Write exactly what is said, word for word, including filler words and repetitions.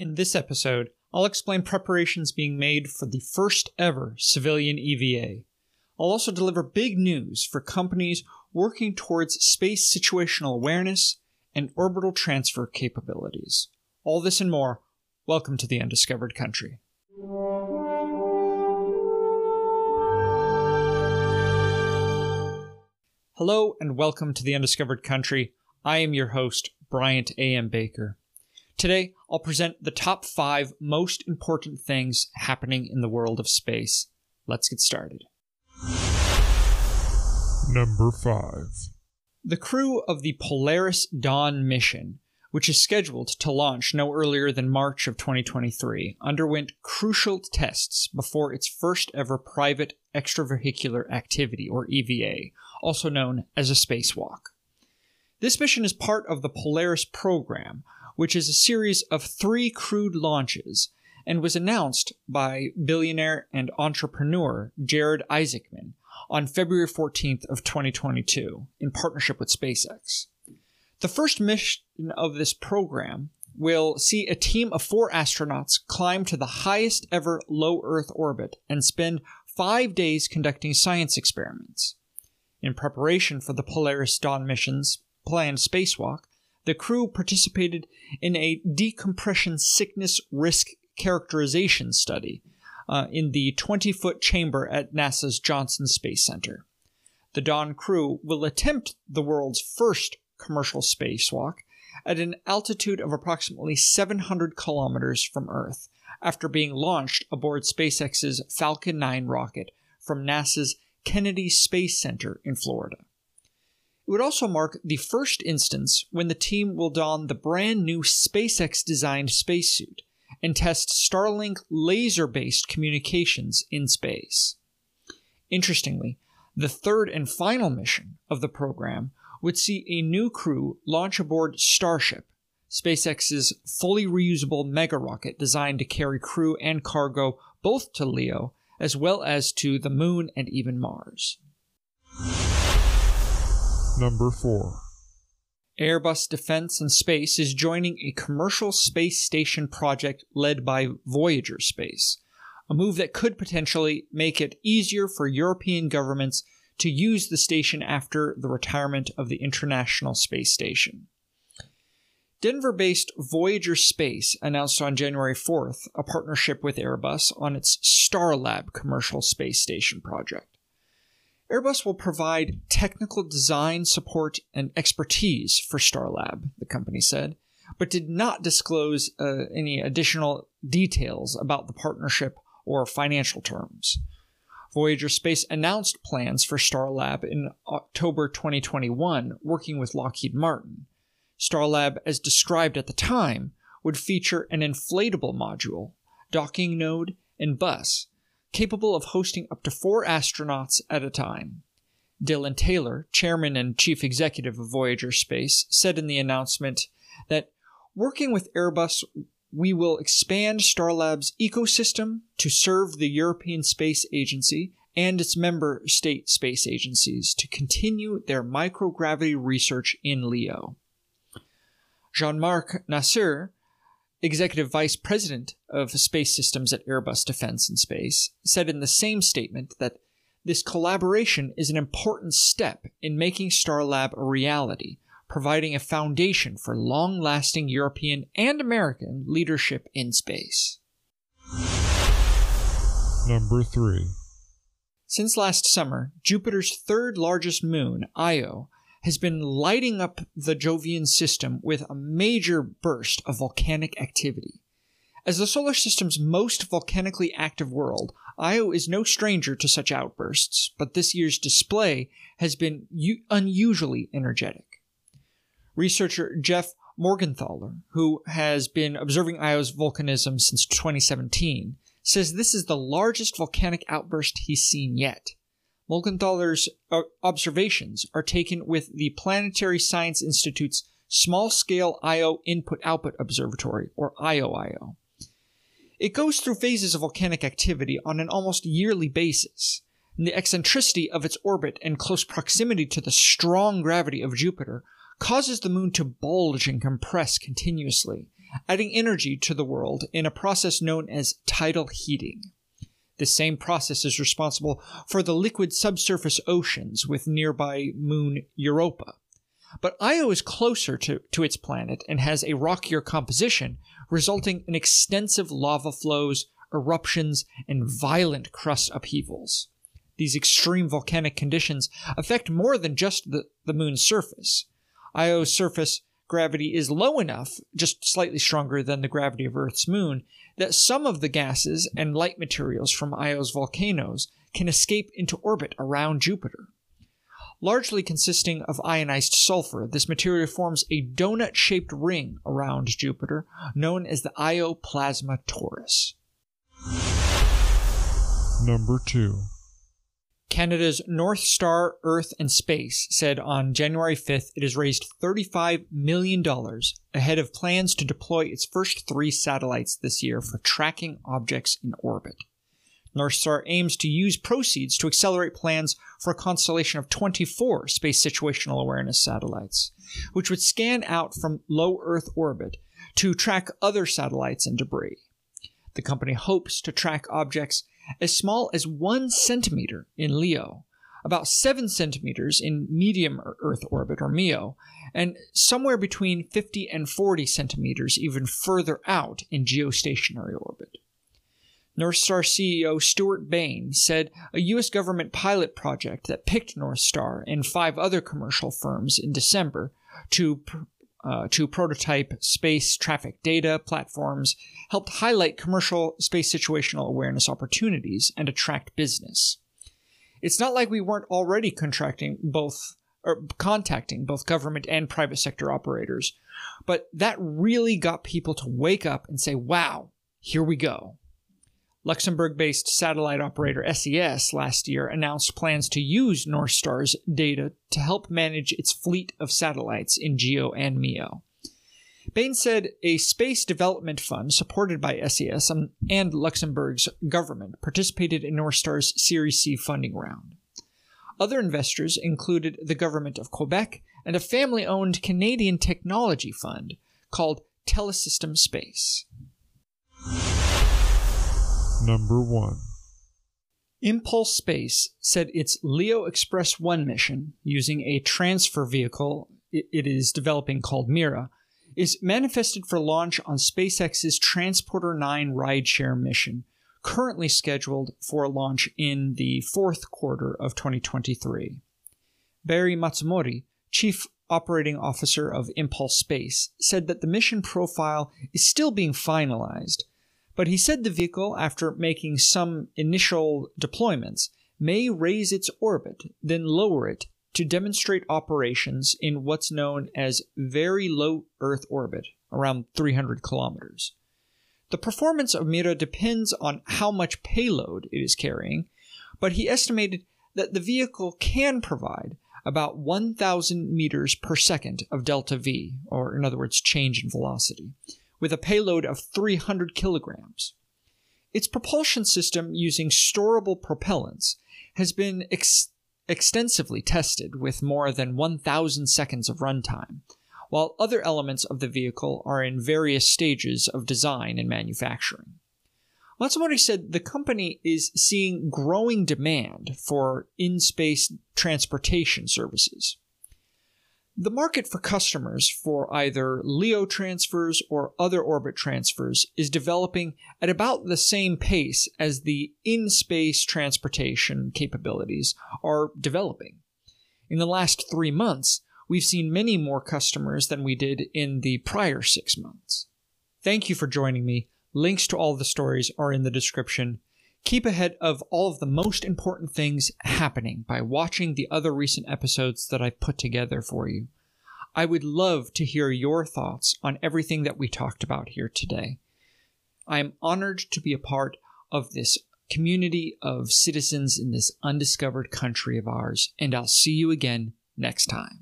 In this episode, I'll explain preparations being made for the first ever civilian E V A. I'll also deliver big news for companies working towards space situational awareness and orbital transfer capabilities. All this and more. Welcome to the Undiscovered Country. Hello and welcome to the Undiscovered Country. I am your host, Bryant A M Baker. Today, I'll present the top five most important things happening in the world of space. Let's get started. Number five. The crew of the Polaris Dawn mission, which is scheduled to launch no earlier than March of twenty twenty-three, underwent crucial tests before its first ever private extravehicular activity, or E V A, also known as a spacewalk. This mission is part of the Polaris program, which is a series of three crewed launches, and was announced by billionaire and entrepreneur Jared Isaacman on February fourteenth of twenty twenty-two, in partnership with SpaceX. The first mission of this program will see a team of four astronauts climb to the highest ever low Earth orbit and spend five days conducting science experiments. In preparation for the Polaris Dawn mission's planned spacewalk, the crew participated in a decompression sickness risk characterization study uh, in the twenty-foot chamber at NASA's Johnson Space Center. The Dawn crew will attempt the world's first commercial spacewalk at an altitude of approximately seven hundred kilometers from Earth, after being launched aboard SpaceX's Falcon nine rocket from NASA's Kennedy Space Center in Florida. It would also mark the first instance when the team will don the brand new SpaceX-designed spacesuit and test Starlink laser-based communications in space. Interestingly, the third and final mission of the program would see a new crew launch aboard Starship, SpaceX's fully reusable mega-rocket designed to carry crew and cargo both to LEO, as well as to the Moon and even Mars. Number four. Airbus Defense and Space is joining a commercial space station project led by Voyager Space, a move that could potentially make it easier for European governments to use the station after the retirement of the International Space Station. Denver-based Voyager Space announced on January fourth a partnership with Airbus on its Starlab commercial space station project. Airbus will provide technical design support and expertise for Starlab, the company said, but did not disclose uh, any additional details about the partnership or financial terms. Voyager Space announced plans for Starlab in October twenty twenty-one, working with Lockheed Martin. Starlab, as described at the time, would feature an inflatable module, docking node, and bus, capable of hosting up to four astronauts at a time. Dylan Taylor, chairman and chief executive of Voyager Space, said in the announcement that, "Working with Airbus, we will expand Starlab's ecosystem to serve the European Space Agency and its member state space agencies to continue their microgravity research in LEO." Jean-Marc Nasser, Executive Vice President of Space Systems at Airbus Defense and Space, said in the same statement that this collaboration is an important step in making Starlab a reality, providing a foundation for long-lasting European and American leadership in space. Number three. Since last summer, Jupiter's third-largest moon, Io, has been lighting up the Jovian system with a major burst of volcanic activity. As the solar system's most volcanically active world, Io is no stranger to such outbursts, but this year's display has been u- unusually energetic. Researcher Jeff Morgenthaler, who has been observing Io's volcanism since twenty seventeen, says this is the largest volcanic outburst he's seen yet. Morgenthaler's observations are taken with the Planetary Science Institute's Small-Scale I O Input-Output Observatory, or I O I O. It goes through phases of volcanic activity on an almost yearly basis, and the eccentricity of its orbit and close proximity to the strong gravity of Jupiter causes the moon to bulge and compress continuously, adding energy to the world in a process known as tidal heating. This same process is responsible for the liquid subsurface oceans with nearby moon Europa. But Io is closer to, to its planet and has a rockier composition, resulting in extensive lava flows, eruptions, and violent crust upheavals. These extreme volcanic conditions affect more than just the, the moon's surface. Io's surface gravity is low enough, just slightly stronger than the gravity of Earth's moon, that some of the gases and light materials from Io's volcanoes can escape into orbit around Jupiter. Largely consisting of ionized sulfur, this material forms a donut-shaped ring around Jupiter, known as the Io plasma torus. Number two. Canada's Northstar Earth and Space said on January fifth it has raised thirty-five million dollars ahead of plans to deploy its first three satellites this year for tracking objects in orbit. Northstar aims to use proceeds to accelerate plans for a constellation of twenty-four space situational awareness satellites, which would scan out from low Earth orbit to track other satellites and debris. The company hopes to track objects as small as one centimeter in LEO, about seven centimeters in medium Earth orbit, or M E O, and somewhere between fifty and forty centimeters even further out in geostationary orbit. Northstar C E O Stuart Bain said a U S government pilot project that picked Northstar and five other commercial firms in December to Uh, to prototype space traffic data platforms helped highlight commercial space situational awareness opportunities and attract business. It's not like we weren't already contracting both, or contacting both government and private sector operators, but that really got people to wake up and say, wow, here we go. Luxembourg-based satellite operator S E S last year announced plans to use Northstar's data to help manage its fleet of satellites in GEO and M E O. Bain said a space development fund supported by S E S and Luxembourg's government participated in Northstar's Series C funding round. Other investors included the government of Quebec and a family-owned Canadian technology fund called Telesystem Space. Number one. Impulse Space said its LEO Express one mission, using a transfer vehicle it is developing called MIRA, is manifested for launch on SpaceX's Transporter nine rideshare mission, currently scheduled for launch in the fourth quarter of twenty twenty-three. Barry Matsumori, chief operating officer of Impulse Space, said that the mission profile is still being finalized, but he said the vehicle, after making some initial deployments, may raise its orbit, then lower it to demonstrate operations in what's known as very low Earth orbit, around three hundred kilometers. The performance of MIRA depends on how much payload it is carrying, but he estimated that the vehicle can provide about one thousand meters per second of delta V, or in other words, change in velocity, with a payload of three hundred kilograms. Its propulsion system using storable propellants has been ex extensively tested with more than one thousand seconds of runtime, while other elements of the vehicle are in various stages of design and manufacturing. Matsumori said the company is seeing growing demand for in-space transportation services. The market for customers for either LEO transfers or other orbit transfers is developing at about the same pace as the in-space transportation capabilities are developing. In the last three months, we've seen many more customers than we did in the prior six months. Thank you for joining me. Links to all the stories are in the description. Keep ahead of all of the most important things happening by watching the other recent episodes that I've put together for you. I would love to hear your thoughts on everything that we talked about here today. I am honored to be a part of this community of citizens in this undiscovered country of ours, and I'll see you again next time.